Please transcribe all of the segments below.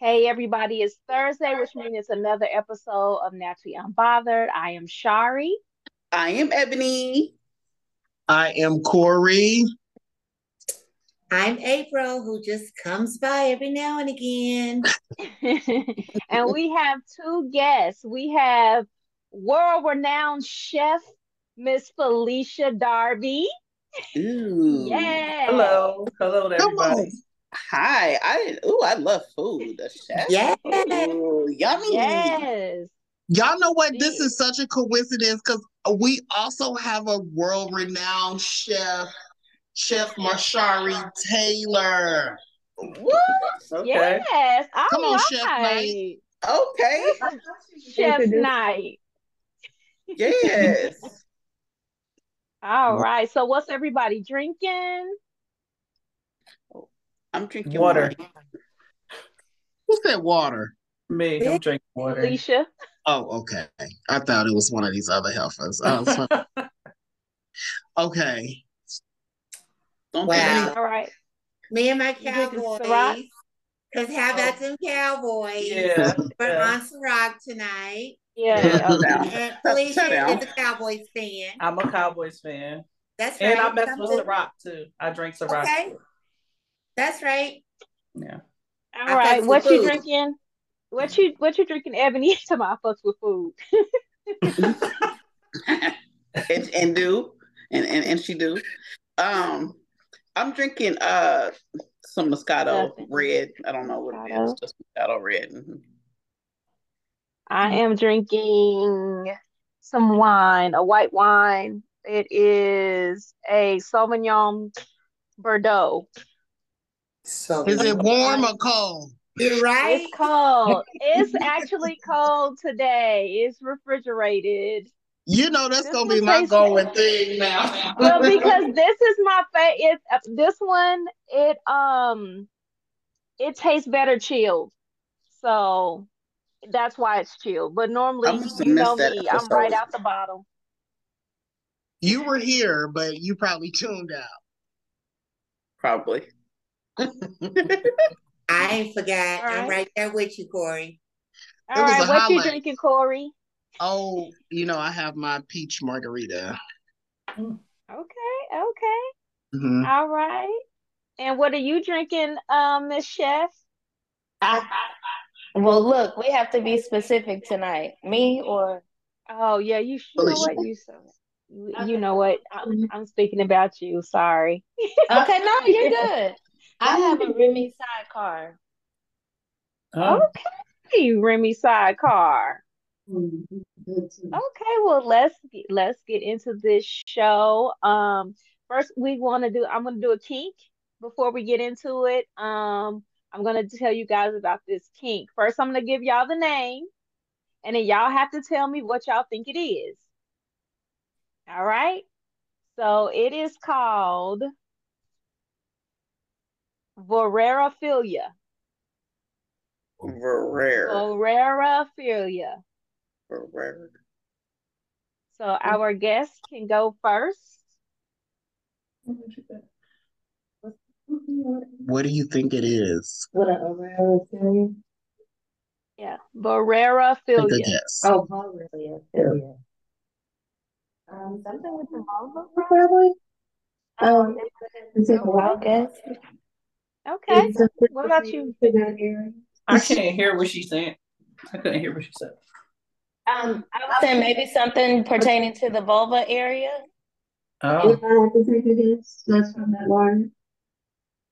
Hey everybody, it's Thursday, which means it's another episode of Naturally Unbothered. I am Shari. I am Ebony. I am Corey. I'm April, who just comes by every now and again. And we have two guests. We have world-renowned chef, Miss Phillisha Darby. Ooh. Yay. Hello. Hello to everybody. Hi, I love food. The chef. Yes. Ooh, yummy. Yes. Y'all know what? This is such a coincidence because we also have a world-renowned chef, Chef MaSherrie Taylor. What? Okay. Yes. Come on, Chef Knight. Okay. Chef Knight. Yes. All right. So what's everybody drinking? I'm drinking water. Who said water? Me. I'm drinking water. Phillisha. Oh, okay. I thought it was one of these other heifers. Okay. Don't wow. All right. Me and my Cowboys. Because how about them Cowboys? Yeah. We're on Ciroc tonight. Yeah. And Phillisha is a Cowboys fan. I'm a Cowboys fan. That's right. And I mess with Ciroc too. I drink Ciroc. Okay. Too. That's right. Yeah. All right. What you drinking? What you drinking, Ebony? To my fucks with food. and she do. I'm drinking some Moscato red. I don't know what it is. Just Moscato red. Mm-hmm. I am drinking some wine, a white wine. It is a Sauvignon Bordeaux. So is it warm or cold? You're right. It's cold. It's actually cold today. It's refrigerated. You know that's this gonna be my going thing now. Well, because this is my favorite. This one, it tastes better chilled. So that's why it's chilled. But normally, you know me, I'm right out the bottle. You were here, but you probably tuned out. Probably. I forgot. Right. I'm right there with you, Corey. All right, what you drinking, Corey? Oh, you know I have my peach margarita. Okay, okay. Mm-hmm. All right. And what are you drinking, Miss Chef? Well, look, we have to be specific tonight. Me or? Oh yeah, you know what you said. You know what? I'm speaking about you. Sorry. Okay, no, you're good. I have a Remy sidecar. Okay, Remy sidecar. Okay, well let's get into this show. First I'm gonna do a kink before we get into it. I'm gonna tell you guys about this kink. First, I'm gonna give y'all the name, and then y'all have to tell me what y'all think it is. All right. So it is called Vorarephilia. So our guest can go first. What do you think it is? What a Vorarephilia? Yeah, Vorarephilia. Oh, Vorarephilia. Something with the vulva, probably. Is it a wild guess? Okay. What about you? I can't hear what she's saying. I couldn't hear what she said. I would say maybe something pertaining to the vulva area. Oh. That's from that water.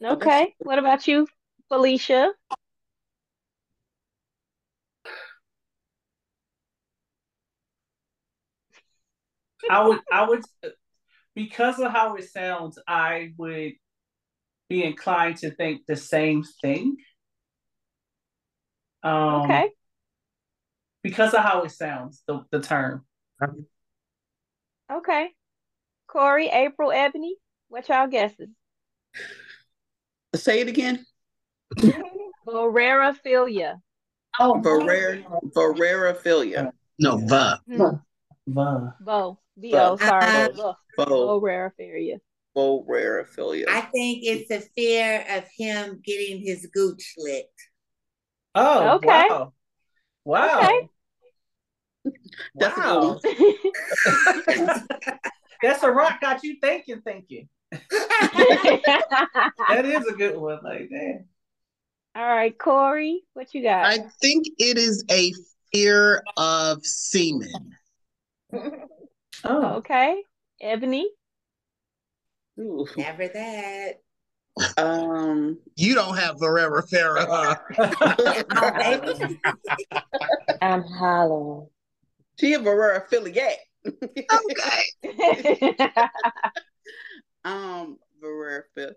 Okay. What about you, Phillisha? I would, because of how it sounds, I would be inclined to think the same thing. Okay. Because of how it sounds, the term. Okay. Corey, April, Ebony, what y'all guesses? Say it again. Vorarephilia. Oh, Vorarephilia. No, Vorarephilia. Vorarephilia. I think it's the fear of him getting his gooch licked. Oh, okay. Wow. Wow. Okay. That's wow. That's a rock got you thinking. That is a good one, like that. All right, Corey, what you got? I think it is a fear of semen. Oh, okay. Ebony? Ooh. Never that. You don't have Ferrera Farah. I'm hollering. She a Ferrera affiliate. Okay. Vorarephilia.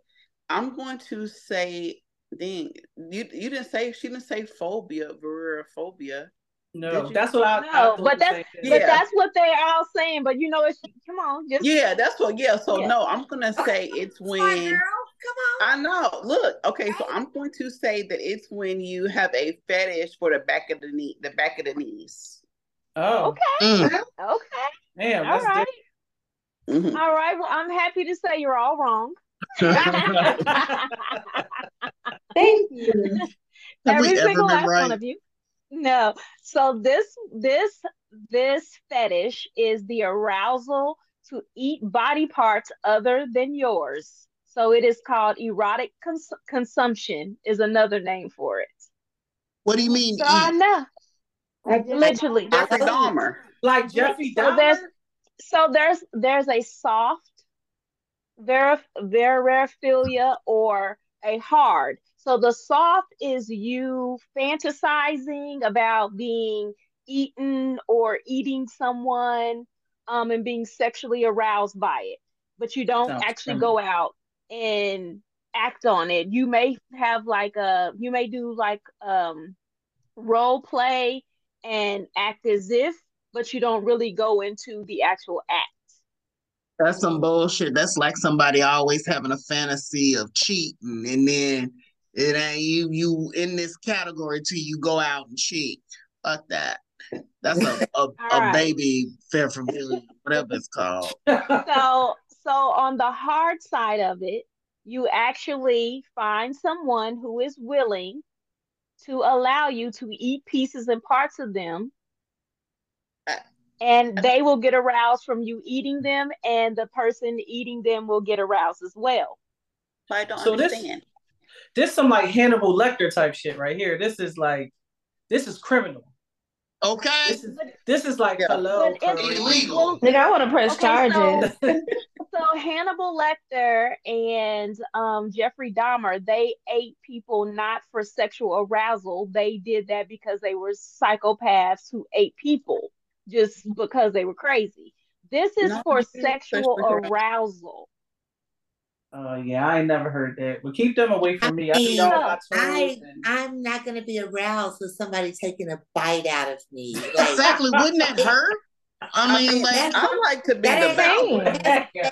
I'm going to say dang. You didn't say she didn't say phobia, Vorarephilia. No, that's what I but that's but that's what they're all saying. But you know it's come on, just that's what so no, I'm gonna say it's when I know. Look, okay, so I'm going to say that it's when you have a fetish for the back of the knee, the back of the knees. Oh, okay. Okay. Damn, all right. Mm-hmm. All right. Well, I'm happy to say you're all wrong. Thank you. Every single last one of you. No. So this fetish is the arousal to eat body parts other than yours. So it is called erotic consumption is another name for it. What do you mean? So I know. Literally. Jeffrey Dahmer. Like Jeffrey Dahmer. So there's a soft vorarephilia or a hard. So the soft is you fantasizing about being eaten or eating someone and being sexually aroused by it. But you don't actually go out and act on it. You may have like role play and act as if, but you don't really go into the actual act. That's some bullshit. That's like somebody always having a fantasy of cheating, and then it ain't you in this category till you go out and cheat. Fuck that. That's a baby fairfield, whatever it's called. So on the hard side of it, you actually find someone who is willing to allow you to eat pieces and parts of them. And they will get aroused from you eating them, and the person eating them will get aroused as well. I don't understand. This some like Hannibal Lecter type shit right here. This is criminal. Okay. This is like hello. Illegal. Nigga, I want to press charges. So Hannibal Lecter and Jeffrey Dahmer, they ate people not for sexual arousal. They did that because they were psychopaths who ate people. Just because they were crazy. This is for sexual arousal. Yeah, I ain't never heard that. But keep them away from me. I'm not going to be aroused with somebody taking a bite out of me. Like, exactly. Wouldn't that hurt? I mean, I like to be the pain.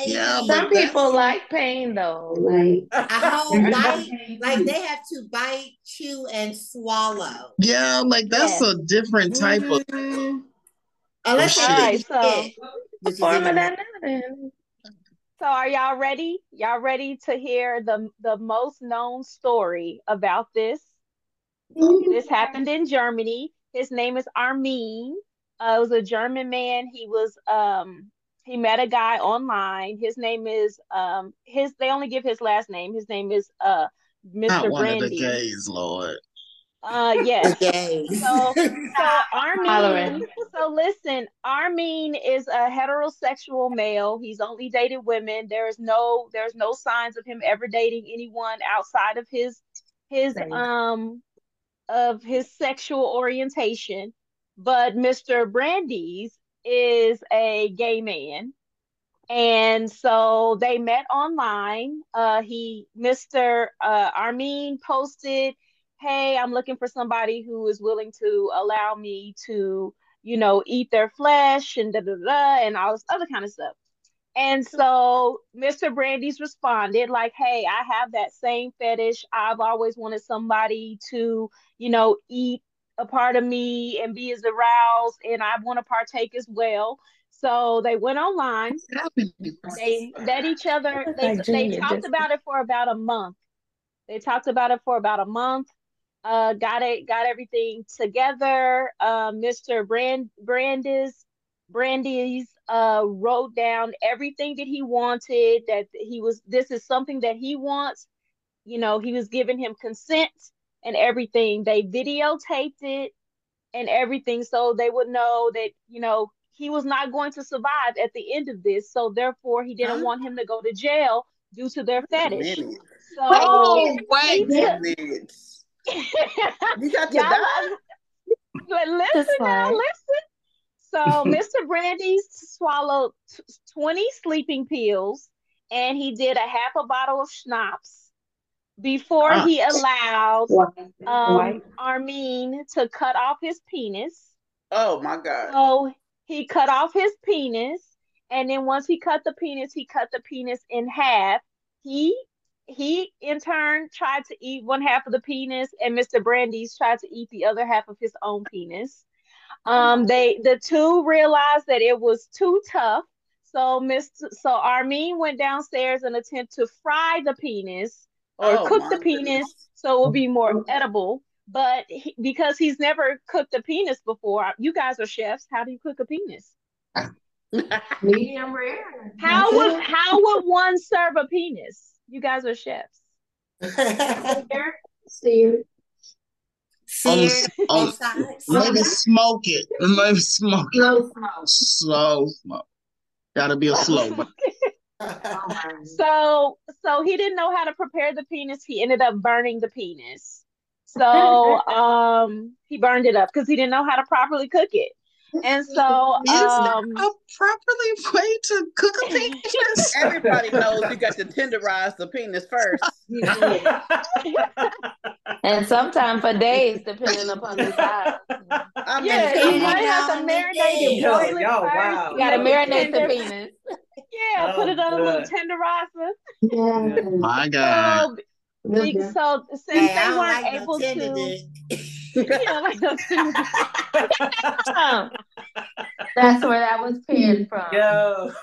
Yeah, some people like pain though. Like I don't like they have to bite, chew, and swallow. Yeah, like that's a different type of. So are y'all ready? Y'all ready to hear the most known story about this? This happened in Germany. His name is Armin. It was a German man. He was he met a guy online. His name is they only give his last name. His name is Mr. Not one Brandes. Of the gays, Lord. Armin. So listen, Armin is a heterosexual male. He's only dated women. There's no signs of him ever dating anyone outside of his sexual orientation. But Mr. Brandes is a gay man. And so they met online. Armin posted, hey, I'm looking for somebody who is willing to allow me to, eat their flesh and da da da and all this other kind of stuff. And so Mr. Brandes responded like, hey, I have that same fetish. I've always wanted somebody to, you know, eat a part of me and be as aroused, and I want to partake as well. So they went online. They met each other. They talked about it for about a month. Got everything together. Mr. Brandes wrote down everything that he wanted, that he was, this is something that he wants. You know, he was giving him consent and everything. They videotaped it and everything, so they would know that, you know, he was not going to survive at the end of this. So therefore, he didn't want him to go to jail due to their fetish. So wait a minute. You got to die. But listen now, listen. So Mr. Brandes swallowed 20 sleeping pills, and he did a half a bottle of schnapps before he allowed Armin to cut off his penis. Oh my God. So he cut off his penis, and then once he cut the penis in half. He in turn tried to eat one half of the penis, and Mr. Brandes tried to eat the other half of his own penis. The two realized that it was too tough, so Armin went downstairs and attempted to fry the penis or cook the penis so it would be more edible. But because he's never cooked a penis before, you guys are chefs. How do you cook a penis? Medium rare. How would one serve a penis? You guys are chefs. Maybe smoke it. Maybe smoke it. Slow smoke. Gotta be a slow one. So he didn't know how to prepare the penis. He ended up burning the penis. So he burned it up because he didn't know how to properly cook it. And so, is there a properly way to cook a penis? Everybody knows you got to tenderize the penis first, and sometimes for days, depending upon the size. You might have to marinate it. You got to marinate the penis. Yeah, put it on a little tenderizer. Yeah. My God. So since they weren't able to. That's where that was panned from. So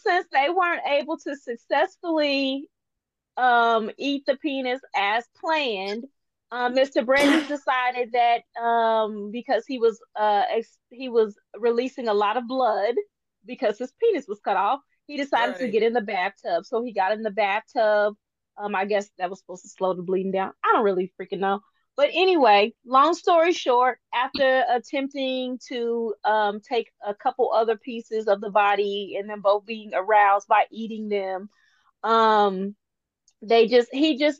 since they weren't able to successfully eat the penis as planned, Mr. Brandes decided that because he was releasing a lot of blood because his penis was cut off, he decided to get in the bathtub. So he got in the bathtub. I guess that was supposed to slow the bleeding down. I don't really freaking know. But anyway, long story short, after attempting to take a couple other pieces of the body and then both being aroused by eating them, he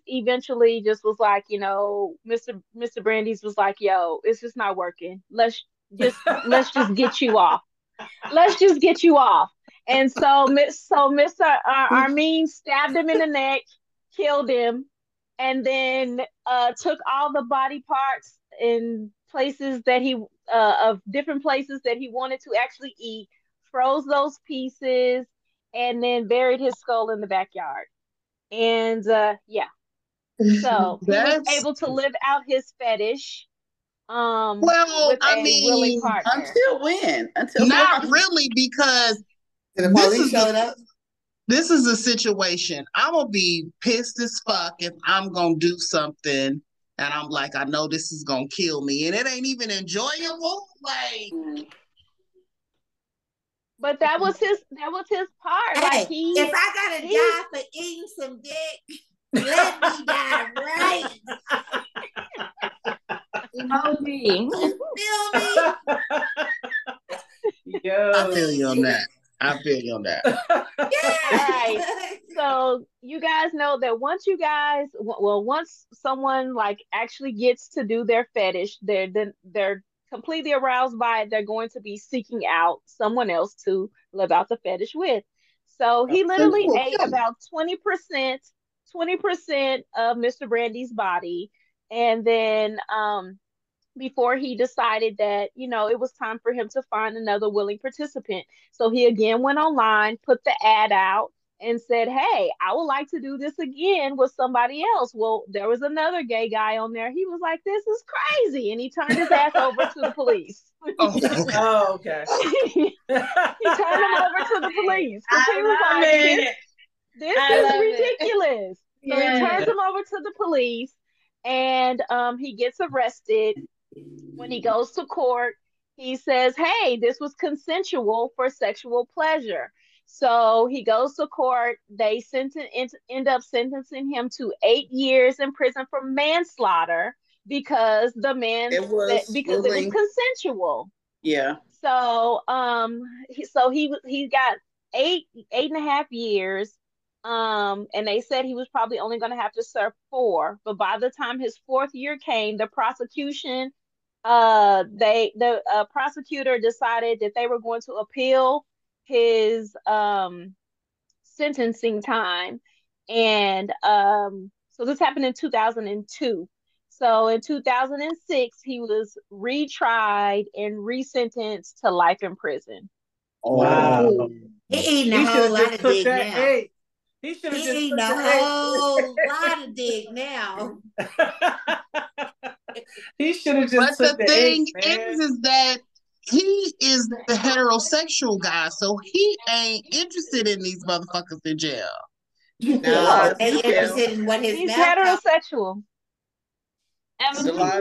eventually just was like, you know, Mr. Brandes was like, yo, it's just not working. Let's just get you off. And so Mr. Armin stabbed him in the neck, killed him. And then took all the body parts in places that of different places that he wanted to actually eat, froze those pieces, and then buried his skull in the backyard. And so he was able to live out his fetish. Willing partner. Until when? Because the police showed up. This is a situation. I'm going to be pissed as fuck if I'm going to do something and I'm like, I know this is going to kill me. And it ain't even enjoyable. Like, but that was his part. Hey, like if I got to die for eating some dick, let me die right. You feel me? Yo. I feel you on that. Right. So you guys know that once someone like actually gets to do their fetish, they're completely aroused by it. They're going to be seeking out someone else to live out the fetish with. So he literally ate about 20% of Mr. Brandes' body, and then before he decided that, you know, it was time for him to find another willing participant. So he again went online, put the ad out, and said, hey, I would like to do this again with somebody else. Well, there was another gay guy on there. He was like, this is crazy. And he turned his ass over to the police. Oh, okay. He turned him over to the police. He was like, this is ridiculous. So yeah. He turns him over to the police, and he gets arrested. When he goes to court, he says, hey, this was consensual for sexual pleasure. So he goes to court. They end up sentencing him to 8 years in prison for manslaughter because the man it was consensual. Yeah. So he got eight and a half years, and they said he was probably only going to have to serve 4. But by the time his 4th year came, the prosecution, the prosecutor decided that they were going to appeal his sentencing time. And so this happened in 2002. So in 2006, he was retried and resentenced to life in prison. Wow. He ain't a whole lot of dig now. He should have just eaten a whole lot of dig now. He should have just. But the thing is that he is the heterosexual guy, so he ain't interested in these motherfuckers in jail. No, he's interested in what his heterosexual. No,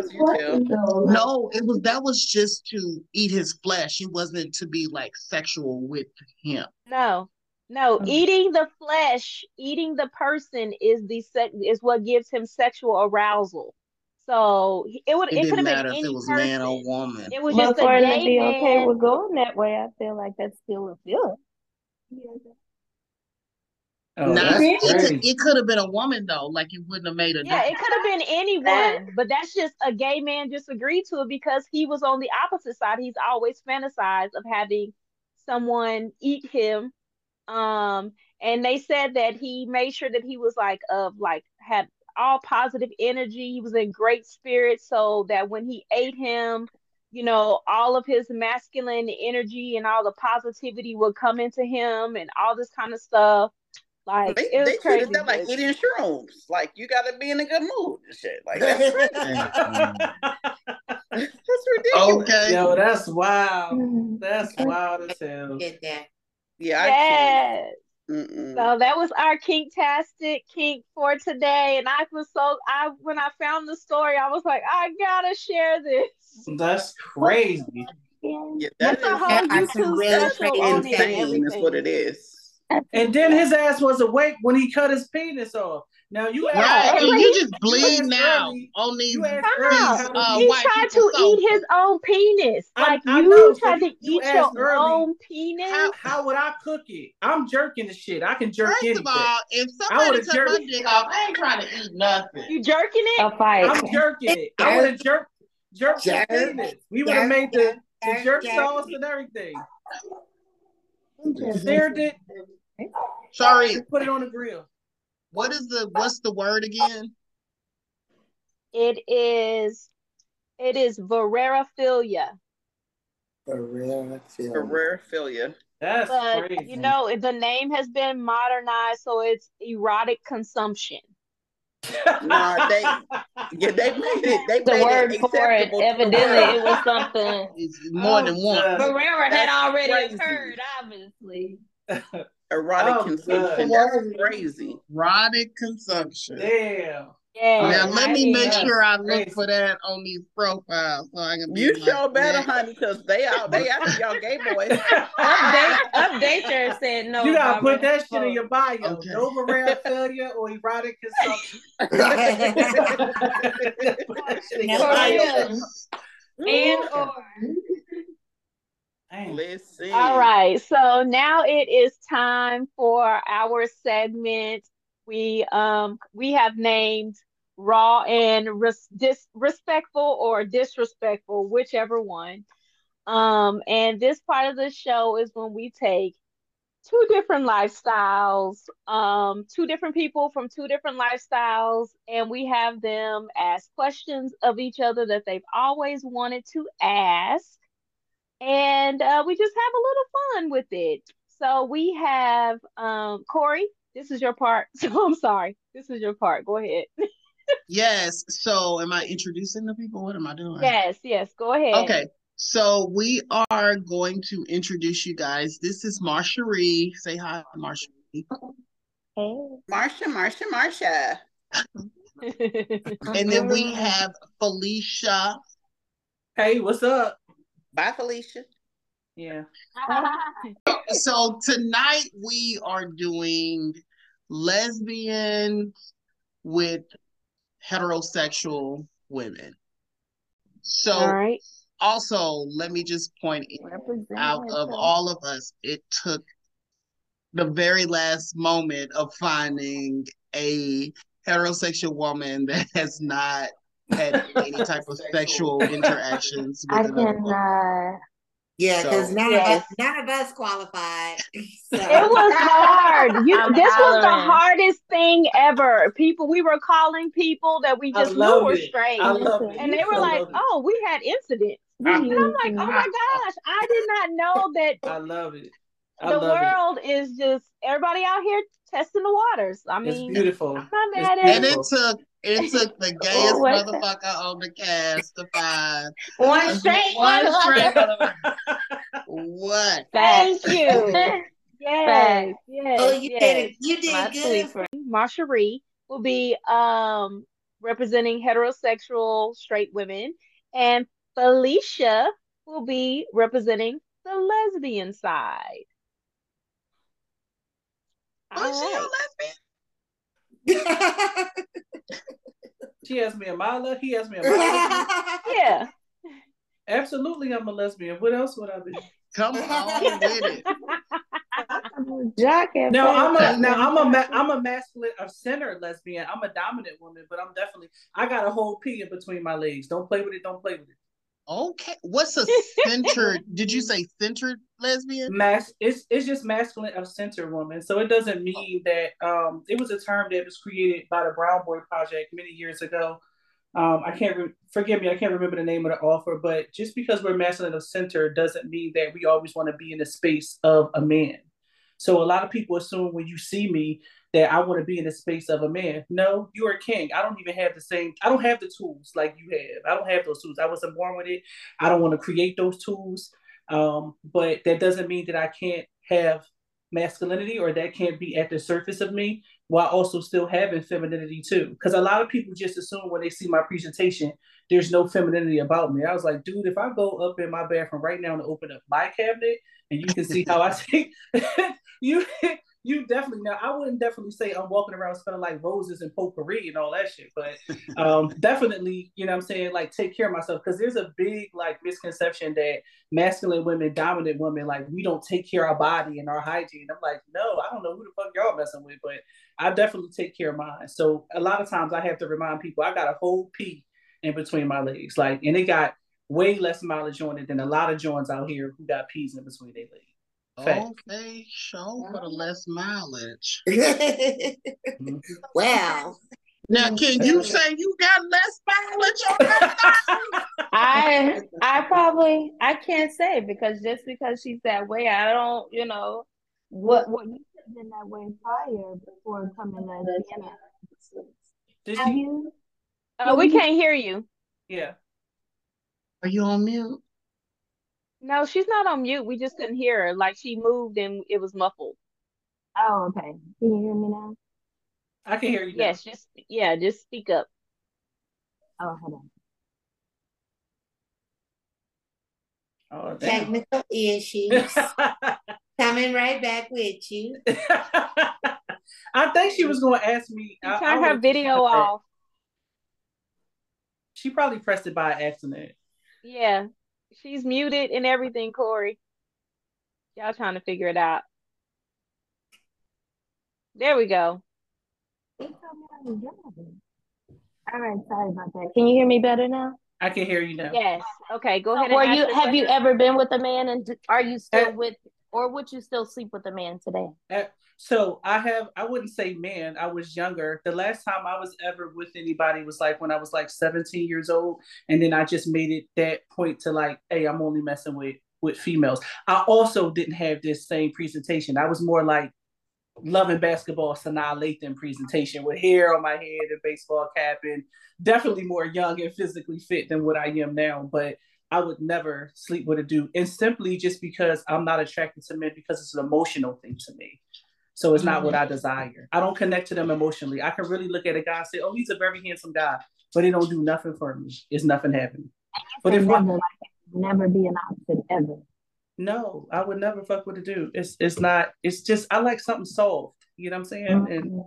that was just to eat his flesh. It wasn't to be like sexual with him. No, eating the flesh, eating the person is what gives him sexual arousal. So it could have been any if it was person, man or woman. It was just for him to be okay with going that way. I feel like that's still a feeling. Oh, no, it could have been a woman though. Like it wouldn't have made a difference. Yeah, it could have been anyone, but that's just a gay man just agreed to it because he was on the opposite side. He's always fantasized of having someone eat him. And they said that he made sure that he was had all positive energy. He was in great spirits, so that when he ate him, you know, all of his masculine energy and all the positivity would come into him and all this kind of stuff. Like it was crazy. That like eating shrooms. Like you gotta be in a good mood and shit. Like that's crazy. That's ridiculous. Okay. Yo, that's wild. That's wild as hell. Get that. Yeah, I can't. So that was our Kinktastic kink for today, and when I found the story, I was like, I gotta share this. That's crazy. Yeah, that's a whole YouTube special on it and everything. That's what it is. And then his ass was awake when he cut his penis off. Now you asked, and you just bleed now on these. He tried to eat his own penis. Like you tried to eat your own penis. How would I cook it? I'm jerking the shit. I can jerk anything. First of all, if somebody took my dick off, I ain't trying to eat nothing. You jerking it? I'm jerking it. I would have jerked the penis. We would have made the jerk sauce and everything. Seared it. Sorry. Put it on the grill. What's the word again? It is Vorarephilia. Vorarephilia. That's crazy. You know, the name has been modernized, so it's erotic consumption. Nah, they made it. They made the word it for it. Evidently, it was something more than one. Vorarephilia had already occurred, obviously. Erotic consumption. That's crazy. Erotic consumption. Damn. Yeah. Now let me make sure I look for that on these profiles so I can. You sure better, honey, because they after y'all gay boys. Updater said no. You gotta put that shit in your bio. Okay. No Vorarephilia or erotic consumption. Let's see. All right, so now it is time for our segment. We have named Raw and Respectful or Disrespectful, whichever one. And this part of the show is when we take two different lifestyles, two different people from two different lifestyles, and we have them ask questions of each other that they've always wanted to ask, and we just have a little fun with it. So we have, Corey, this is your part. So I'm sorry. This is your part. Go ahead. Yes. So am I introducing the people? What am I doing? Yes. Go ahead. Okay. So we are going to introduce you guys. This is MaSherrie. Say hi, MaSherrie. Hey. Marsha. And then we have Phillisha. Hey, what's up? Bye, Phillisha. Yeah. So tonight we are doing lesbians with heterosexual women. So all right. Also, let me just point out of all of us, it took the very last moment of finding a heterosexual woman that has not had any type of sexual interactions with another woman. Yeah, because none of us qualified. So. It was hard. This was the hardest thing ever. People, we were calling people that we just knew were straight. And they were like, oh, we had incidents. And I'm like, oh my gosh, I did not know that. I love it. The world is just, everybody out here testing the waters. I mean, it's beautiful. I'm not mad at it. It took the gayest motherfucker on the cast to find one straight. What? Thank you. Yes. Oh, you did good. MaSherrie will be representing heterosexual straight women, and Phillisha will be representing the lesbian side. Is she a lesbian? She asked me, am I a lesbian? He asked me, am I a lesbian? Yeah. Absolutely, I'm a lesbian. What else would I be? Come on with it. I'm a masculine or centered lesbian. I'm a dominant woman, but I got a whole pig in between my legs. Don't play with it. Okay. What's a centered? Did you say centered lesbian? It's just masculine of centered woman. So it doesn't mean that it was a term that was created by the Brown Boy Project many years ago. I can't remember the name of the author, but just because we're masculine of center doesn't mean that we always want to be in the space of a man. So a lot of people assume when you see me that I want to be in the space of a man. No, you're a king. I don't even have I don't have the tools like you have. I don't have those tools. I wasn't born with it. I don't want to create those tools. But that doesn't mean that I can't have masculinity or that can't be at the surface of me while also still having femininity too. Because a lot of people just assume when they see my presentation, there's no femininity about me. I was like, dude, if I go up in my bathroom right now and open up my cabinet and you can see how I take You definitely know. I wouldn't definitely say I'm walking around smelling like roses and potpourri and all that shit, but definitely, you know what I'm saying, like take care of myself, because there's a big like misconception that masculine women, dominant women, like we don't take care of our body and our hygiene. I'm like, no, I don't know who the fuck y'all messing with, but I definitely take care of mine. So a lot of times I have to remind people I got a whole pee in between my legs, like, and it got way less mileage on it than a lot of joints out here who got peas in between their legs. Okay, show for the less mileage. Wow. Now, can you say you got less mileage on that? I can't say, because just because she's that way, I don't, you know, what you could have been that way prior before coming to Atlanta. Did you? We can't hear you. Yeah. Are you on mute? No, she's not on mute. We just couldn't hear her. Like, she moved and it was muffled. Oh, okay. Can you hear me now? I can hear you. Yes, now. Just speak up. Oh, hold on. Oh, technical issues. Coming right back with you. I think she was going to ask me. Turn her video off. She probably pressed it by accident. Yeah. She's muted and everything, Corey. Y'all trying to figure it out. There we go. All right, sorry about that. Can you hear me better now? I can hear you now. Yes. Okay, go ahead. Have you ever been with a man, and are you still with Or would you still sleep with a man today? So I wouldn't say man, I was younger. The last time I was ever with anybody was like when I was like 17 years old. And then I just made it that point to like, hey, I'm only messing with females. I also didn't have this same presentation. I was more like Loving Basketball, Sanaa Lathan presentation with hair on my head and baseball cap, and definitely more young and physically fit than what I am now. But I would never sleep with a dude, and simply just because I'm not attracted to men, because it's an emotional thing to me. So it's not what I desire. I don't connect to them emotionally. I can really look at a guy and say, oh, he's a very handsome guy, but it don't do nothing for me. It's nothing happening. But if never be an option ever. No, I would never fuck with a dude. It's not, it's just, I like something soft, you know what I'm saying? And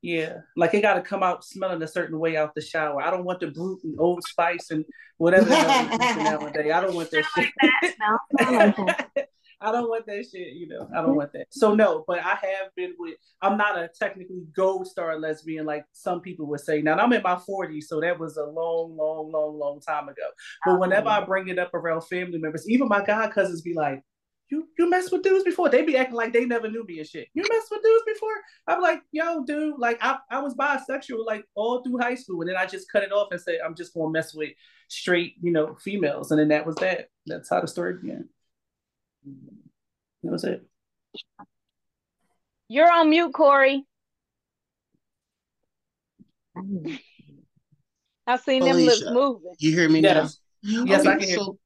yeah, like it got to come out smelling a certain way out the shower. I don't want the brute and Old Spice and whatever. Nowadays, I don't want that shit. I don't want that shit, you know, I don't want that. So no, but I have been with, I'm not a technically gold star lesbian like some people would say. Now, I'm in my 40s, so that was a long time ago. But whenever I bring it up around family members, even my god cousins be like, you messed with dudes before? They be acting like they never knew me and shit. You messed with dudes before? I'm like, yo, dude, like I was bisexual like all through high school. And then I just cut it off and said, I'm just going to mess with straight, you know, females. And then that was that. That's how the story began. That was it. You're on mute, Corey. I've seen Phillisha, them lips moving. You hear me now? Yes, okay, I can hear you.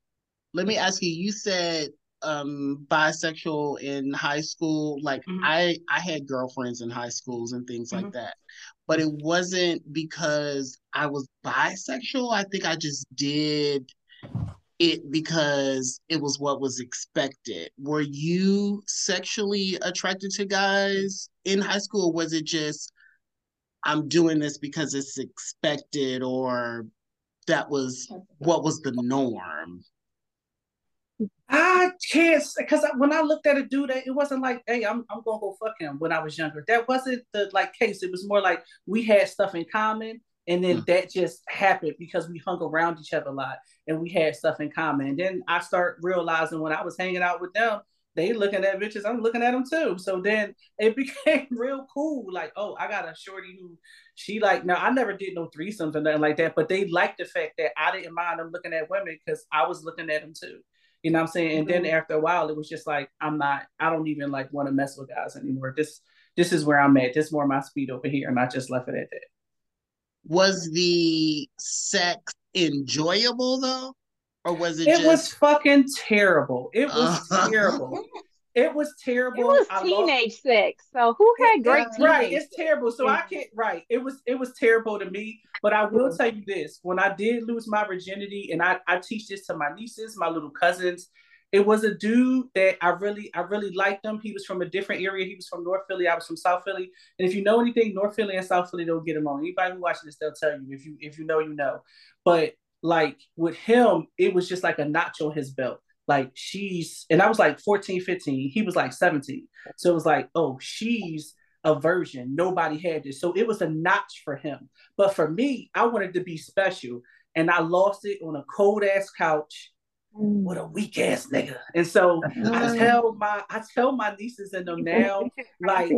Let me ask you, you said bisexual in high school. Like I had girlfriends in high schools and things like that. But it wasn't because I was bisexual. I think I just did it because it was what was expected. Were you sexually attracted to guys in high school, or was it just, I'm doing this because it's expected, or that was what was the norm? I can't, because when I looked at a dude, it wasn't like, hey, I'm gonna go fuck him when I was younger. That wasn't the like case. It was more like we had stuff in common. And then that just happened because we hung around each other a lot and we had stuff in common. And then I start realizing when I was hanging out with them, they looking at bitches, I'm looking at them too. So then it became real cool. Like, oh, I got a shorty who she like, now I never did no threesomes or nothing like that, but they liked the fact that I didn't mind them looking at women because I was looking at them too. You know what I'm saying? And then after a while, it was just like, I don't even like want to mess with guys anymore. This is where I'm at. This is more my speed over here. And I just left it at that. Was the sex enjoyable though? Or was it just... was fucking terrible. It was terrible. It was terrible. It was teenage sex. So who had great teenage sex? It's terrible. So I can't, It was terrible to me. But I will tell you this, when I did lose my virginity, and I teach this to my nieces, my little cousins, it was a dude that I really liked him. He was from a different area. He was from North Philly. I was from South Philly. And if you know anything, North Philly and South Philly don't get along. Anybody who watching this, they'll tell you. If you know, you know. But like with him, it was just like a notch on his belt. Like and I was like 14, 15. He was like 17. So it was like, oh, she's a virgin. Nobody had this. So it was a notch for him. But for me, I wanted to be special. And I lost it on a cold ass couch. What a weak ass nigga. And so I tell my nieces and them now, like,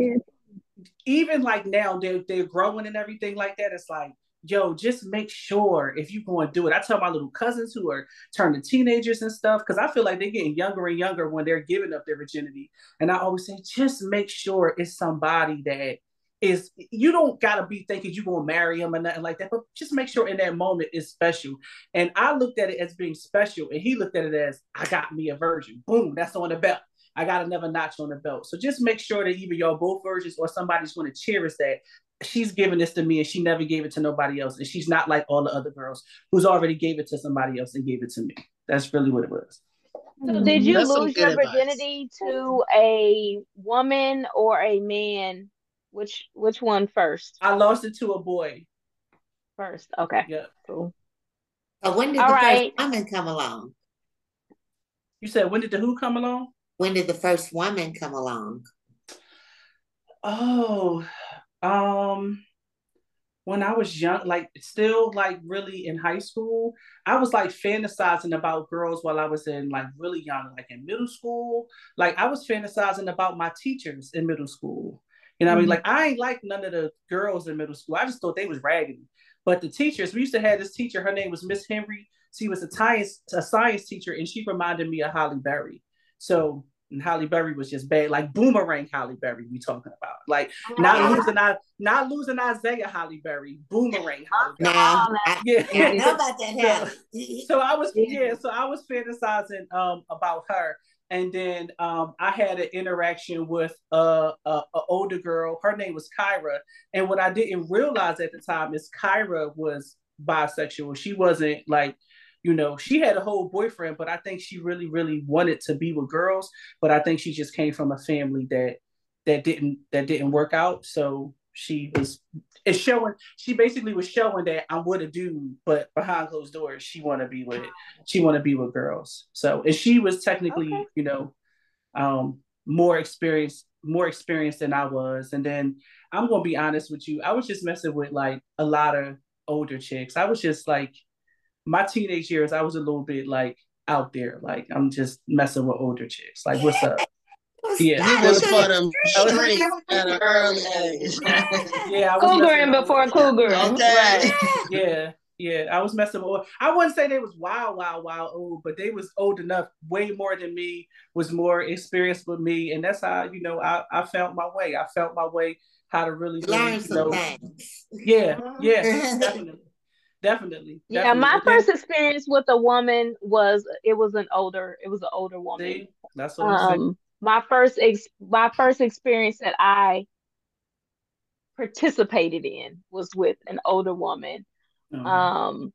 even like now they're growing and everything like that. It's like, yo, just make sure if you going to do it. I tell my little cousins who are turning teenagers and stuff, because I feel like they're getting younger and younger when they're giving up their virginity. And I always say, just make sure it's somebody that is, you don't gotta be thinking you're gonna marry him or nothing like that, but just make sure in that moment it's special. And I looked at it as being special, and he looked at it as, I got me a virgin. Boom, that's on the belt. I got another notch on the belt. So just make sure that either y'all both virgins or somebody's gonna cherish that. She's giving this to me and she never gave it to nobody else. And she's not like all the other girls who's already gave it to somebody else and gave it to me. That's really what it was. So did you lose your virginity to a woman or a man? Which one first? I lost it to a boy. First, okay. Yeah, cool. So when did first woman come along? You said, when did the who come along? When did the first woman come along? Oh, when I was young, like still like really in high school, I was like fantasizing about girls while I was in like really young, like in middle school. Like I was fantasizing about my teachers in middle school. You know what I mean? Like I ain't like none of the girls in middle school. I just thought they was raggedy. But the teachers, we used to have this teacher, her name was Miss Henry. She was a science teacher, and she reminded me of Halle Berry. So, and Halle Berry was just bad, like boomerang Halle Berry we talking about. Like not losing Isaiah Halle Berry, boomerang Halle Berry. I know about that. So I was fantasizing about her. And then I had an interaction with an older girl. Her name was Kyra. And what I didn't realize at the time is Kyra was bisexual. She wasn't like, you know, she had a whole boyfriend, but I think she really, really wanted to be with girls. But I think she just came from a family that didn't work out. So she was showing that I'm with a dude, but behind closed doors, she wanna be with girls. So, and she was technically, you know, more experienced than I was. And then I'm gonna be honest with you, I was just messing with like a lot of older chicks. I was just like, my teenage years, I was a little bit like out there. Like I'm just messing with older chicks. Like, what's up? Yeah, he was for them drinks at an early age. Yeah, cougering before cougar. Okay. Yeah. I was messing with. I wouldn't say they was wild old, but they was old enough, way more than me, was more experienced with me, and that's how, you know, I found my way. I felt my way how to really learn some things. Yeah, definitely. Yeah, my first experience with a woman was an older woman. See? That's what I'm saying. My first experience that I participated in was with an older woman. Mm-hmm.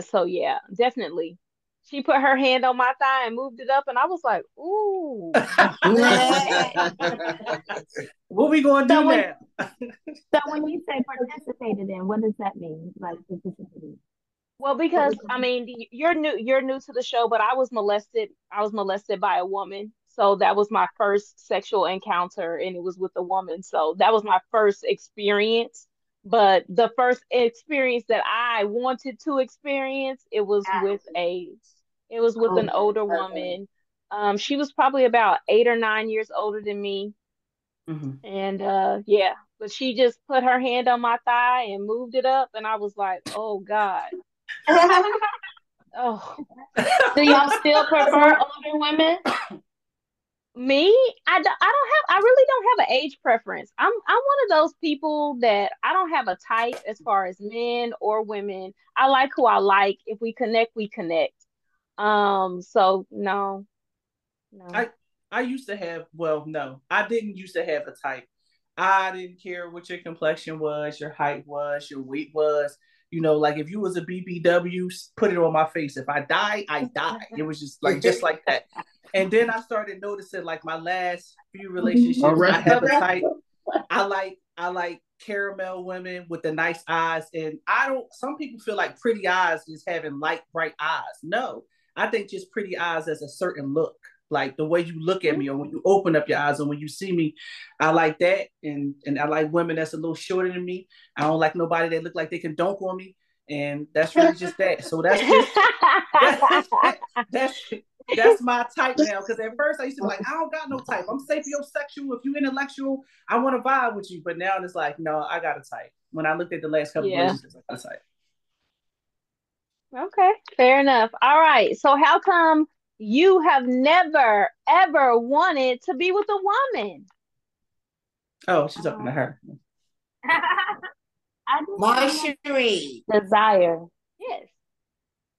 So yeah, definitely. She put her hand on my thigh and moved it up, and I was like, ooh. What we going to do now? So when you say participated in, what does that mean? Like participated? Well, because I mean, you're new to the show, but I was molested by a woman. So that was my first sexual encounter, and it was with a woman. So that was my first experience. But the first experience that I wanted to experience, it was with an older woman. She was probably about 8 or 9 years older than me. Mm-hmm. And yeah, but she just put her hand on my thigh and moved it up, and I was like, oh God. Oh, do y'all still prefer older women? Me, I really don't have an age preference. I'm one of those people that I don't have a type as far as men or women. I like who I like. If we connect, we connect. So no. I didn't used to have a type. I didn't care what your complexion was, your height was, your weight was. You know, like if you was a BBW, put it on my face. If I die, I die. It was just like that. And then I started noticing, like my last few relationships, I have a type. I like caramel women with the nice eyes, and some people feel like pretty eyes is having light, bright eyes. No, I think just pretty eyes as a certain look, like the way you look at me, or when you open up your eyes, or when you see me, I like that. And I like women that's a little shorter than me. I don't like nobody that look like they can dunk on me. And that's really just that. So that's my type now. Because at first I used to be like, I don't got no type. I'm sapiosexual. If you intellectual, I want to vibe with you. But now it's like, no, I got a type. When I looked at the last couple of years, I got a type. Okay, fair enough. All right. So how come you have never, ever wanted to be with a woman? Oh, she's talking to her. MaSherrie. Desire. Yes.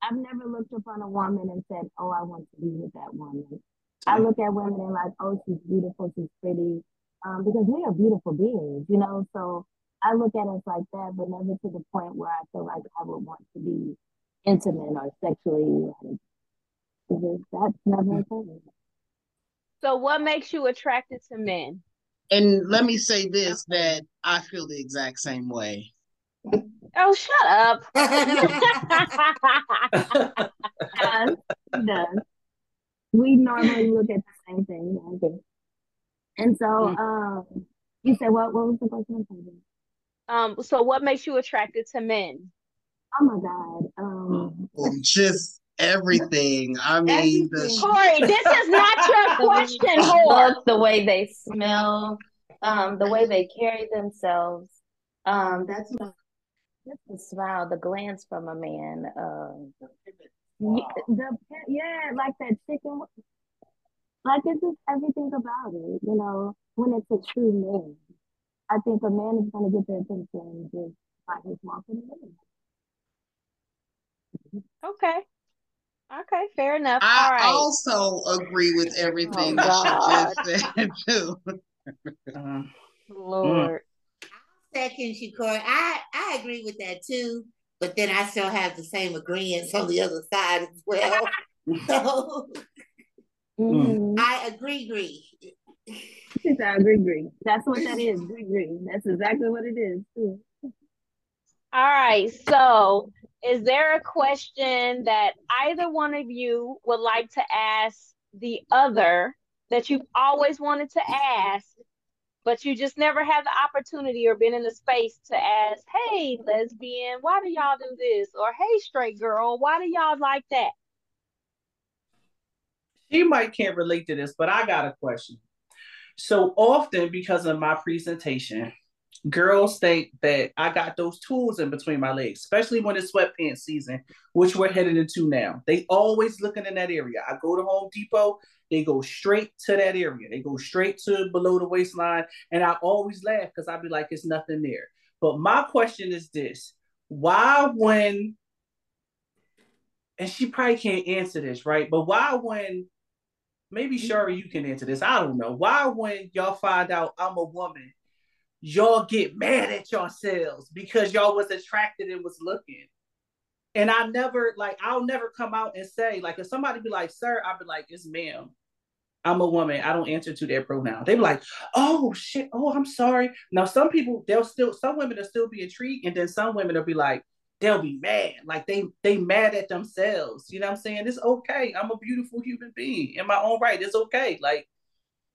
I've never looked upon a woman and said, oh, I want to be with that woman. I look at women and like, oh, she's beautiful, she's pretty. Because we are beautiful beings, you know? So I look at us like that, but never to the point where I feel like I would want to be intimate or sexually. Like, that's never funny. So what makes you attracted to men? And let me say this, that I feel the exact same way. Oh, shut up. We normally look at the same thing, I guess. And so you said what was the question? So what makes you attracted to men? Oh my God. Just everything. I mean, Corey, this is not your question. The way they smell, the way they carry themselves. That's the smile, the glance from a man. Like that chicken. Like, it's just everything about it, you know, when it's a true man. I think a man is going to get their attention just by his walking away. Okay, fair enough. All right. I also agree with everything she just said, too. Lord. I'll second you, Corey. I agree with that, too, but then I still have the same agreements on the other side as well. So... Mm-hmm. I agree. That's what that is. Agree. That's exactly what it is. Too. All right. So, is there a question that either one of you would like to ask the other that you've always wanted to ask, but you just never had the opportunity or been in the space to ask? Hey, lesbian, why do y'all do this? Or hey, straight girl, why do y'all like that? She might can't relate to this, but I got a question. So often, because of my presentation, girls think that I got those tools in between my legs, especially when it's sweatpants season, which we're headed into now. They always looking in that area. I go to Home Depot, they go straight to that area. They go straight to below the waistline, and I always laugh because I be like, it's nothing there. But my question is this. Why when, and she probably can't answer this, right? But why when, maybe Shari, you can answer this. I don't know. Why when y'all find out I'm a woman, y'all get mad at yourselves because y'all was attracted and was looking? And I never, like, I'll never come out and say, like, if somebody be like, sir, I'll be like, it's ma'am. I'm a woman. I don't answer to their pronoun. They be like, oh, shit. Oh, I'm sorry. Now, some people, some women will still be intrigued. And then some women will be like, they'll be mad. Like they mad at themselves. You know what I'm saying? It's okay. I'm a beautiful human being in my own right. It's okay. Like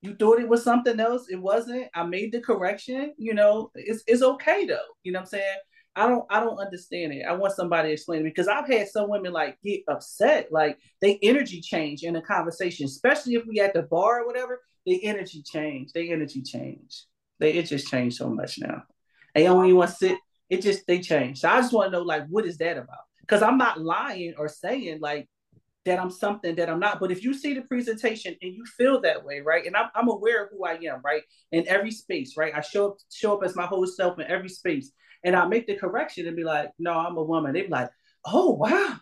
you thought it was something else. It wasn't. I made the correction. You know, it's okay though. You know what I'm saying? I don't understand it. I want somebody to explain it because I've had some women like get upset. Like they energy change in a conversation, especially if we at the bar or whatever, they energy change. It just changed so much now. They don't even want to sit. It just, they change. So I just want to know, like, what is that about? Because I'm not lying or saying, like, that I'm something that I'm not. But if you see the presentation and you feel that way, right? And I'm aware of who I am, right? In every space, right? I show up as my whole self in every space. And I make the correction and be like, no, I'm a woman. They be like, oh, wow.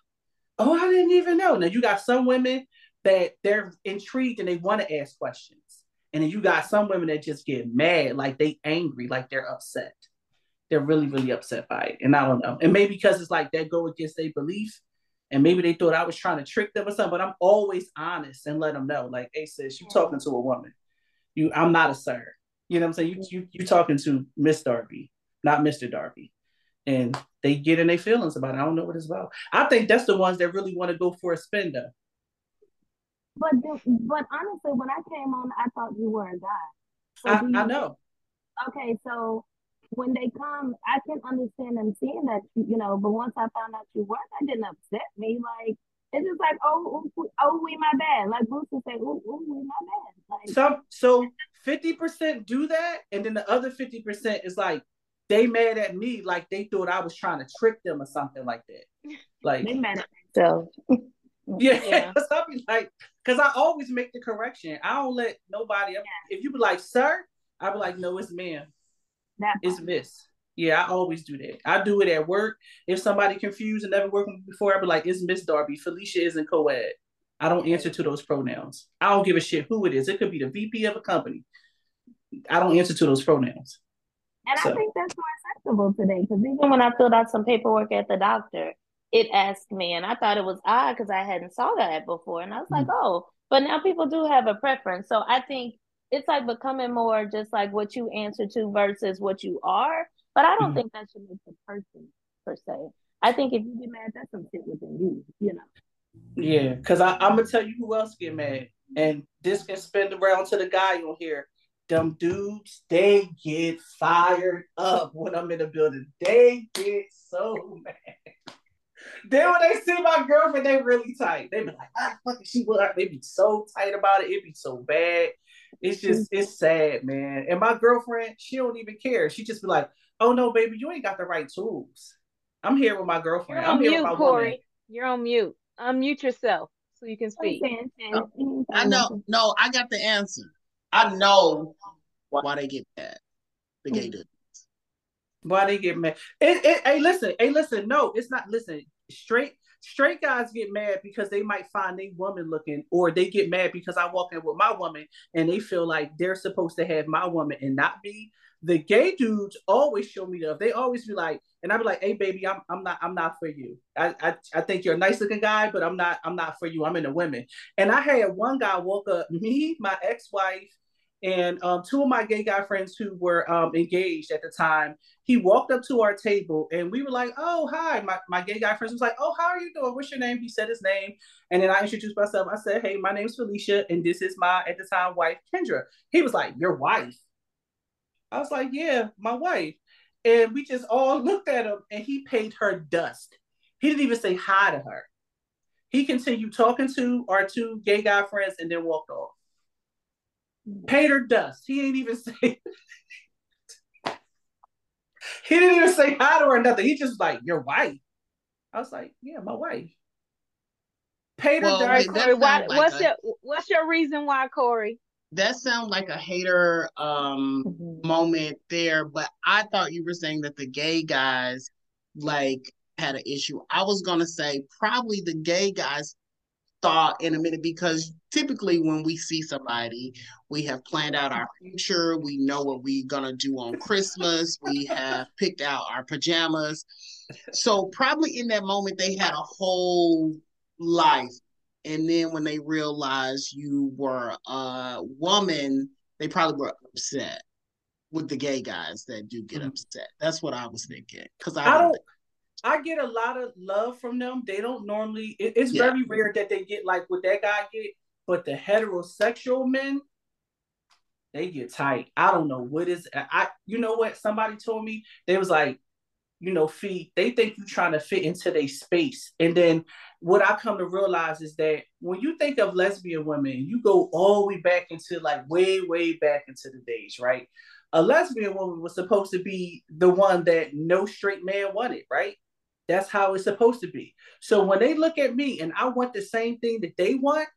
Oh, I didn't even know. Now, you got some women that they're intrigued and they want to ask questions. And then you got some women that just get mad, like they angry, like they're upset. They're really, really upset by it. And I don't know. And maybe because it's like that go against their belief. And maybe they thought I was trying to trick them or something. But I'm always honest and let them know. Like, hey, sis, you talking to a woman. I'm not a sir. You know what I'm saying? You talking to Miss Darby, not Mr. Darby. And they get in their feelings about it. I don't know what it's about. I think that's the ones that really want to go for a spin, though. But honestly, when I came on, I thought you were a guy. So I know. Okay, so... when they come, I can understand them seeing that, you know, but once I found out you were, that didn't upset me. Like, it's just like, oh, we my bad. Like, Bruce would say, oh, we my bad. Like, so 50% do that, and then the other 50% is like, they mad at me like they thought I was trying to trick them or something like that. Like, they mad at themselves. Yeah, because I'll be like, because I always make the correction. I don't let nobody, if you be like, sir, I'll be like, no, it's ma'am. It's miss. Yeah, I always do that. I do it at work. If somebody confused and never worked with me before, I'd be like, it's Miss Darby. Phillisha isn't co-ed. I don't answer to those pronouns. I don't give a shit who it is. It could be the VP of a company. I don't answer to those pronouns. And so. I think that's more acceptable today. Because even when I filled out some paperwork at the doctor, it asked me. And I thought it was odd because I hadn't saw that before. And I was like, oh, but now people do have a preference. So I think it's like becoming more just like what you answer to versus what you are. But I don't think that should make the person, per se. I think if you get mad, that's some shit within you, you know. Yeah, because I'm going to tell you who else get mad. And this can spin around to the guy on here. them dudes, they get fired up when I'm in the building. They get so mad. Then when they see my girlfriend, they really tight. They be like, ah, fucking she will. They be so tight about it. It be so bad. It's just, it's sad, man. And my girlfriend, she don't even care. She just be like, oh no, baby, you ain't got the right tools. I'm here with my girlfriend. I'm here with my woman. You're on mute. Unmute yourself so you can speak. I know. No, I got the answer. I know why they get mad. The gay dudes. Why they get mad? Hey, listen. No, it's not. Listen, straight guys get mad because they might find a woman looking, or they get mad because I walk in with my woman and they feel like they're supposed to have my woman and not me. The gay dudes always show me love. They always be like, and I be like, hey baby, I'm not for you. I think you're a nice looking guy, but I'm not for you. I'm into women. And I had one guy walk up, me, my ex-wife, and two of my gay guy friends who were engaged at the time. He walked up to our table and we were like, oh, hi. My gay guy friends was like, oh, how are you doing? What's your name? He said his name. And then I introduced myself. I said, hey, my name's Phillisha, and this is my, at the time, wife, Kendra. He was like, your wife? I was like, yeah, my wife. And we just all looked at him and he paid her dust. He didn't even say hi to her. He continued talking to our two gay guy friends and then walked off. Paid her dust. He didn't even say he didn't even say hi to her or nothing. He just like, your wife? I was like, yeah, my wife. Paid her dust. Corey, what's your reason why, Corey? That sounds like a hater moment there, but I thought you were saying that the gay guys like had an issue. I was going to say probably the gay guys thought in a minute, because typically when we see somebody, we have planned out our future. We know what we're going to do on Christmas. We have picked out our pajamas. So probably in that moment, they had a whole life. And then when they realized you were a woman, they probably were upset with the gay guys that do get upset. That's what I was thinking. Because I get a lot of love from them. They don't normally, it's very rare that they get like what that guy get, but the heterosexual men, they get tight. I don't know what is, you know what somebody told me? They was like, you know, feed, they think you're trying to fit into their space. And then what I come to realize is that when you think of lesbian women, you go all the way back into like way back into the days, right? A lesbian woman was supposed to be the one that no straight man wanted, right? That's how it's supposed to be. So when they look at me and I want the same thing that they want,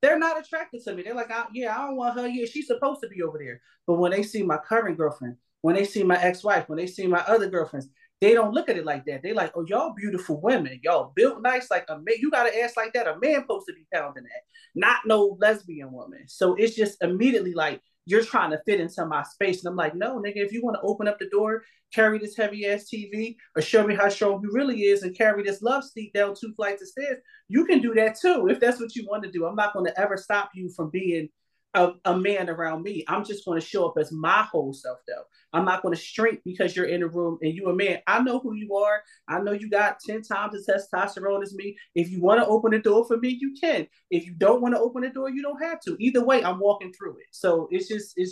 they're not attracted to me. They're like, I don't want her. Yeah, she's supposed to be over there. But when they see my current girlfriend, when they see my ex-wife, when they see my other girlfriends, they don't look at it like that. They like, oh, y'all beautiful women. Y'all built nice like a man. You got an ass like that. A man supposed to be pounding that. Not no lesbian woman. So it's just immediately like, you're trying to fit into my space. And I'm like, no, nigga, if you want to open up the door, carry this heavy ass TV, or show me how strong you really is and carry this love seat down 2 flights of stairs, you can do that too, if that's what you want to do. I'm not going to ever stop you from being a man around me. I'm just going to show up as my whole self though. I'm not going to shrink because you're in the room and you a man. I know who you are. I know you got 10 times as testosterone as me. If you want to open the door for me, you can. If you don't want to open the door, you don't have to. Either way, I'm walking through it. So it's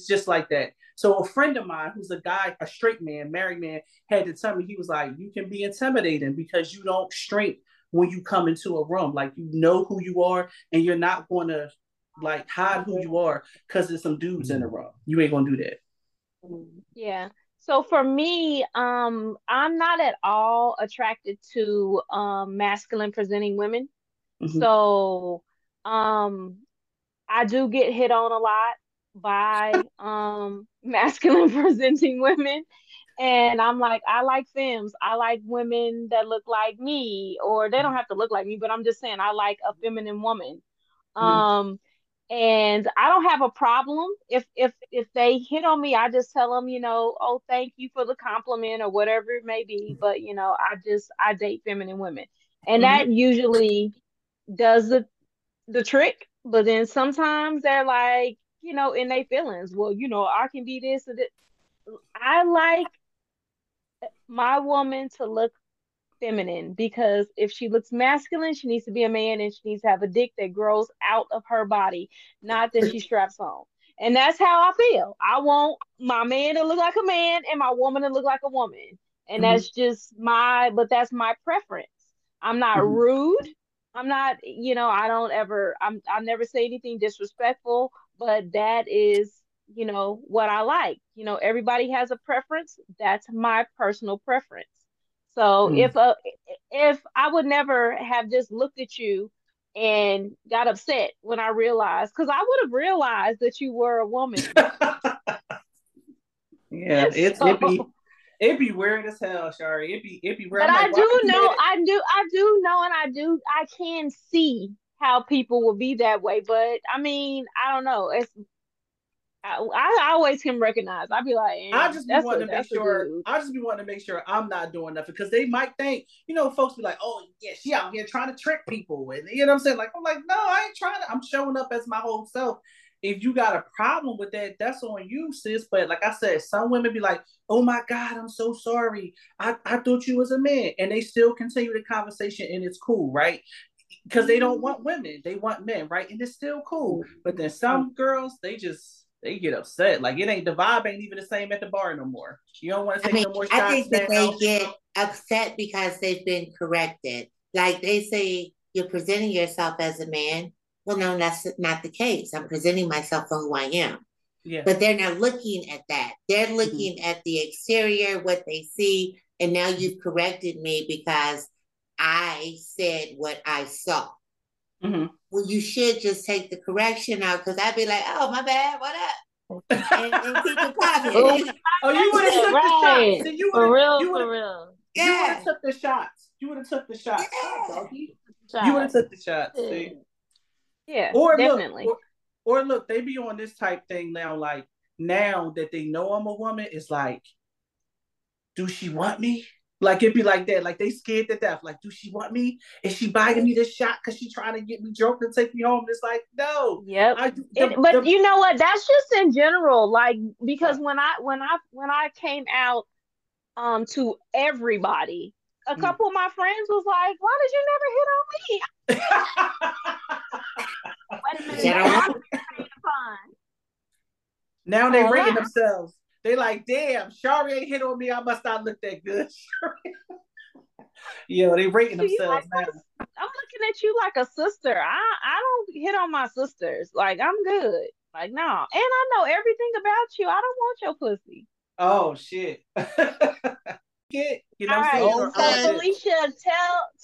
just like that. So a friend of mine who's a guy, a straight man, married man, had to tell me, he was like, you can be intimidating because you don't shrink when you come into a room. Like, you know who you are and you're not going to like hide who you are because there's some dudes in the room. You ain't gonna do that. Yeah. So for me, I'm not at all attracted to masculine presenting women. Mm-hmm. So I do get hit on a lot by masculine presenting women. And I'm like, I like femmes. I like women that look like me, or they don't have to look like me, but I'm just saying I like a feminine woman. Mm-hmm. And I don't have a problem if they hit on me. I just tell them, you know, oh, thank you for the compliment or whatever it may be. But, you know, I date feminine women, and that usually does the trick. But then sometimes they're like, you know, in their feelings, well, you know, I can be this or that. I like my woman to look feminine, because if she looks masculine, she needs to be a man and she needs to have a dick that grows out of her body, not that she straps on. And that's how I feel. I want my man to look like a man and my woman to look like a woman. And that's just that's my preference. I'm not rude. I'm not, I don't ever, I never say anything disrespectful, but that is, what I like. Everybody has a preference. That's my personal preference. So if I would never have just looked at you and got upset when I realized, because I would have realized that you were a woman. Yeah, it'd be weird as hell, Shari. It'd be weird. But like, I can see how people will be that way. But I mean, I don't know. It's I always can recognize. I'd be like, I just be wanting to make sure I'm not doing nothing, because they might think, folks be like, oh yeah, she out here trying to trick people, and you know what I'm saying? Like, I'm like, no, I ain't trying to. I'm showing up as my whole self. If you got a problem with that, that's on you, sis. But like I said, some women be like, oh my God, I'm so sorry. I thought you was a man. And they still continue the conversation and it's cool, right? Because they don't want women. They want men, right? And it's still cool. But then some girls, they get upset. Like it ain't, the vibe ain't even the same at the bar no more. You don't want to take no more shots. I think that they get upset because they've been corrected. Like they say, you're presenting yourself as a man. Well, no, that's not the case. I'm presenting myself on who I am. Yeah. But they're not looking at that. They're looking at the exterior, what they see. And now you've corrected me because I said what I saw. Mm-hmm. Well, you should just take the correction out, because I'd be like, oh, my bad, what up? and keep it positive. Oh, you would have took the shots. And for real. Yeah. You would have took the shots. You would have took the shots. See? Yeah, or definitely. Look, or look, they be on this type thing now, like, now that they know I'm a woman, it's like, do she want me? Like, it'd be like that. Like, they scared to death. Like, do she want me? Is she buying me this shot because she trying to get me drunk and take me home? It's like, no. Yep. But you know what? That's just in general. Like, because when I came out to everybody, a couple of my friends was like, why did you never hit on me? Wait a minute. Yeah. Now they're rating themselves. They like, damn, Shari ain't hit on me. I must not look that good. They rating themselves now. I'm looking at you like a sister. I don't hit on my sisters. Like, I'm good. Like, no. And I know everything about you. I don't want your pussy. Oh, shit. All right, so Phillisha,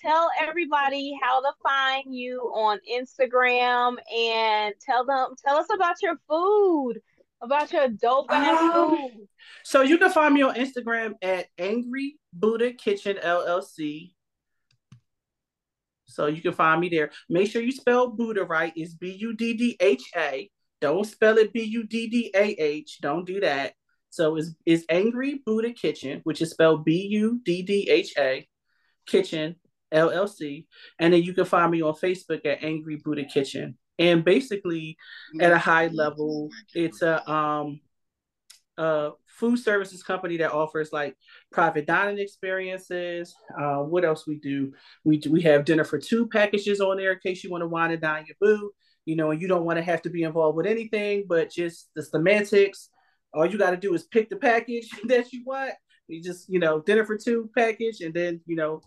tell everybody how to find you on Instagram, and tell us about your food, about your dope ass food. So you can find me on Instagram at Angry Buddha Kitchen LLC. So you can find me there. Make sure you spell Buddha right. It's Buddha. Don't spell it Buddah. Don't do that. So it's Angry Buddha Kitchen, which is spelled Buddha, Kitchen, LLC. And then you can find me on Facebook at Angry Buddha Kitchen. And basically, at a high level, it's a food services company that offers like private dining experiences. What else we do? We have dinner for two packages on there in case you want to wine and dine your boo. And you don't want to have to be involved with anything, but just the semantics. All you got to do is pick the package that you want. You just, dinner for two package, and then,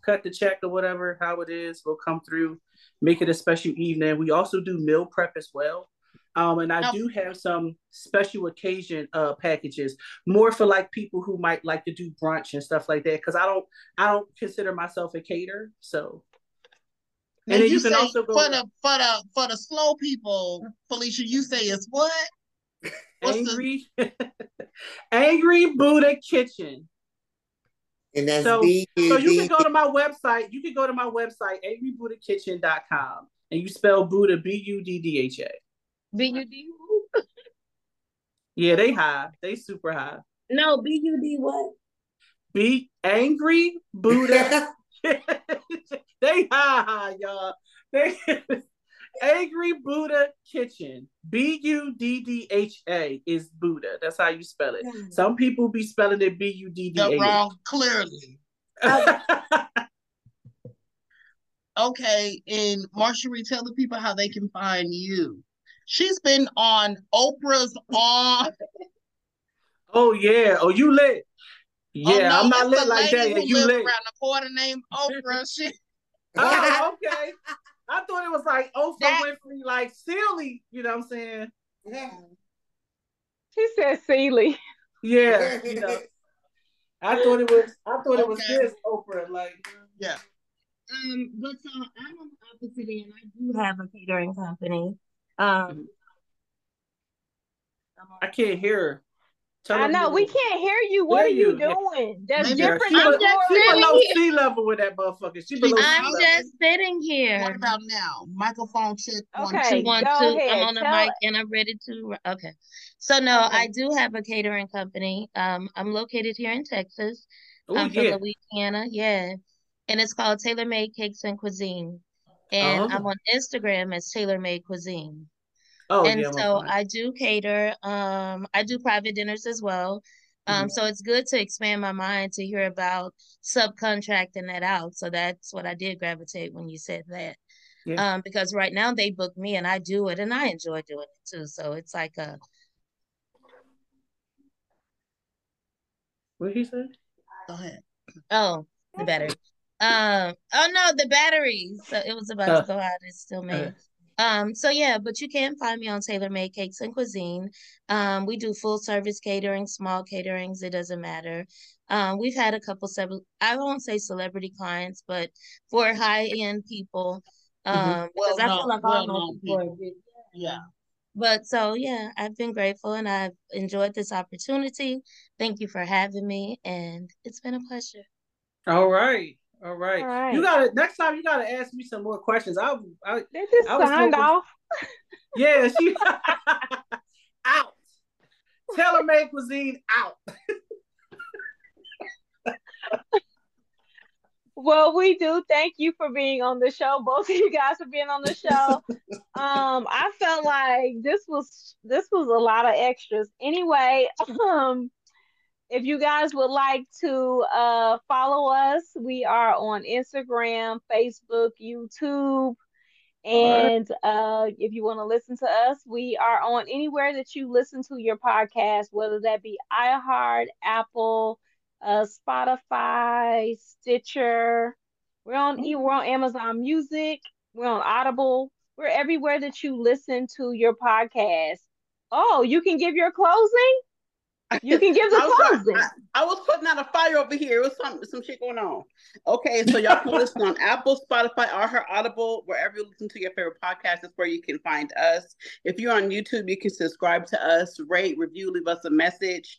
cut the check or whatever, how it is. We'll come through, make it a special evening. We also do meal prep as well. And I do have some special occasion packages, more for like people who might like to do brunch and stuff like that. Because I don't consider myself a caterer. So. And then you can also go for the slow people, Phillisha, you say it's what? Angry Buddha Kitchen. And that's so you can go to my website. You can go to my website, angrybuddhakitchen.com, and you spell Buddha Buddha. Bud. Yeah, they high. They super high. No, Bud what? Be Angry Buddha. They high, y'all. Angry Buddha Kitchen. Buddha is Buddha. That's how you spell it. Some people be spelling it Buddha. You're wrong, clearly. Okay, and MaSherrie, tell the people how they can find you. She's been on Oprah's on. Oh, yeah. Oh, you lit. Yeah, oh, no, I'm not lit like that. Yeah, you lit. Around a corner named Oprah. She... Oh, okay. I thought it was like Oprah Winfrey, like Sealy. You know what I'm saying? Yeah. She said Sealy. Yeah. You know. I thought it was this Oprah. Like, yeah. But so I'm on the opposite end. I do have a catering company. I can't hear her. I know we can't hear you. What are you doing? That's different. She below sea level with that motherfucker. I'm just sitting here. What about now? Microphone check. Okay, 1, 2, 1, 2. I'm on the mic and I'm ready to. Okay, so no, I do have a catering company. I'm located here in Texas. I'm from Louisiana. Yeah, and it's called Taylor Made Cakes and Cuisine, and I'm on Instagram as Taylor Made Cuisine. Oh, and so I do cater. I do private dinners as well. So it's good to expand my mind to hear about subcontracting that out. So that's what I did gravitate when you said that. Yeah. Because right now they book me and I do it and I enjoy doing it too. So it's like a. What did he say? Go ahead. Oh, the battery. Oh no, the battery. So it was about to go out. It's still made. So yeah, but you can find me on Taylor Made Cakes and Cuisine. We do full service catering, small caterings. It doesn't matter. We've had a couple I won't say celebrity clients, but for high end people, because I feel like all known people. Yeah. But so yeah, I've been grateful and I've enjoyed this opportunity. Thank you for having me, and it's been a pleasure. All right. All right. You gotta next time. You gotta ask me some more questions. They just signed off. Yeah, she out. Taylor Made Cuisine out. Well, we do thank you for being on the show. Both of you guys for being on the show. I felt like this was a lot of extras. Anyway, if you guys would like to follow us, we are on Instagram, Facebook, YouTube. And if you want to listen to us, we are on anywhere that you listen to your podcast, whether that be iHeart, Apple, Spotify, Stitcher. We're on Amazon Music. We're on Audible. We're everywhere that you listen to your podcast. Oh, you can give your closing? You can give the closing. I was putting out a fire over here. It was some shit going on. Okay, so y'all can listen on Apple, Spotify, or her Audible, wherever you listen to your favorite podcast is where you can find us. If you're on YouTube, you can subscribe to us, rate, review, leave us a message.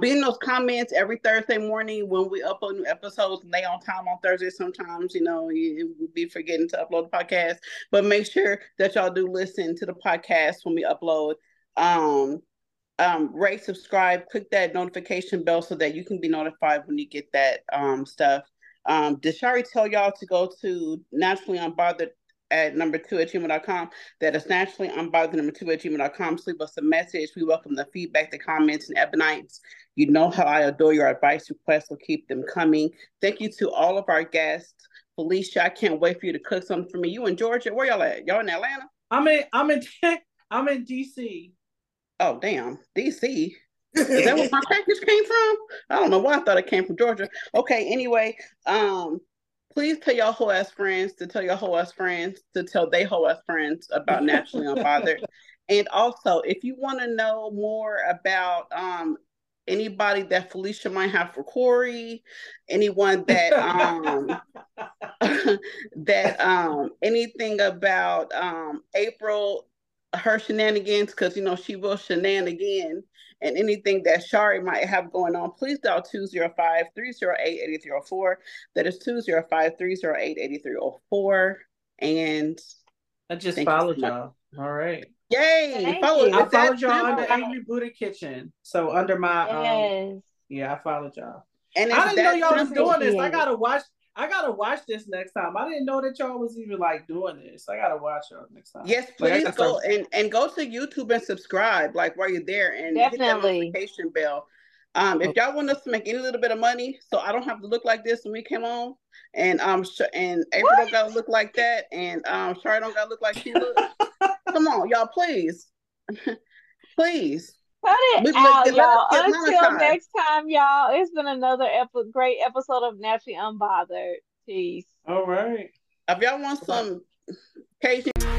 Be in those comments every Thursday morning when we upload new episodes. They on time on Thursday sometimes, you know, we'll be forgetting to upload the podcast. But make sure that y'all do listen to the podcast when we upload. Rate, subscribe, click that notification bell so that you can be notified when you get that stuff. Did Shari tell y'all to go to Naturally Unbothered at number 2@gmail.com? That is Naturally Unbothered number 2@gmail.com. Leave us a message. We welcome the feedback, the comments, and ebonites. You know how I adore your advice requests. We'll keep them coming. Thank you to all of our guests. Phillisha, I can't wait for you to cook something for me. You in Georgia? Where y'all at? Y'all in Atlanta? I'm in DC. Oh, damn. D.C. Is that where my package came from? I don't know why I thought it came from Georgia. Okay, anyway, please tell your whole ass friends to tell your whole ass friends to tell they whole ass friends about Naturally Unbothered. And also, if you want to know more about anybody that Phillisha might have for Corey, anyone that anything about April, her shenanigans, because you know she will shenanigan, and anything that Shari might have going on, please dial 205-308-8304. That is 205-308-8304. And I just followed y'all. All right. Yay! I followed y'all under Angry Buddha Kitchen. So under my I followed y'all. And I didn't know y'all was doing this. I gotta watch this next time. I didn't know that y'all was even like doing this. I gotta watch y'all next time. Yes, please go and go to YouTube and subscribe. Like while you're there, and definitely hit that notification bell. If y'all want us to make any little bit of money, so I don't have to look like this when we came on, and April don't gotta look like that, and Shari don't gotta look like she looks. Come on, y'all, please. Please. Cut it out, y'all. Until next time, y'all. It's been another great episode of Naturally Unbothered. Peace. All right. If y'all want some Cajun...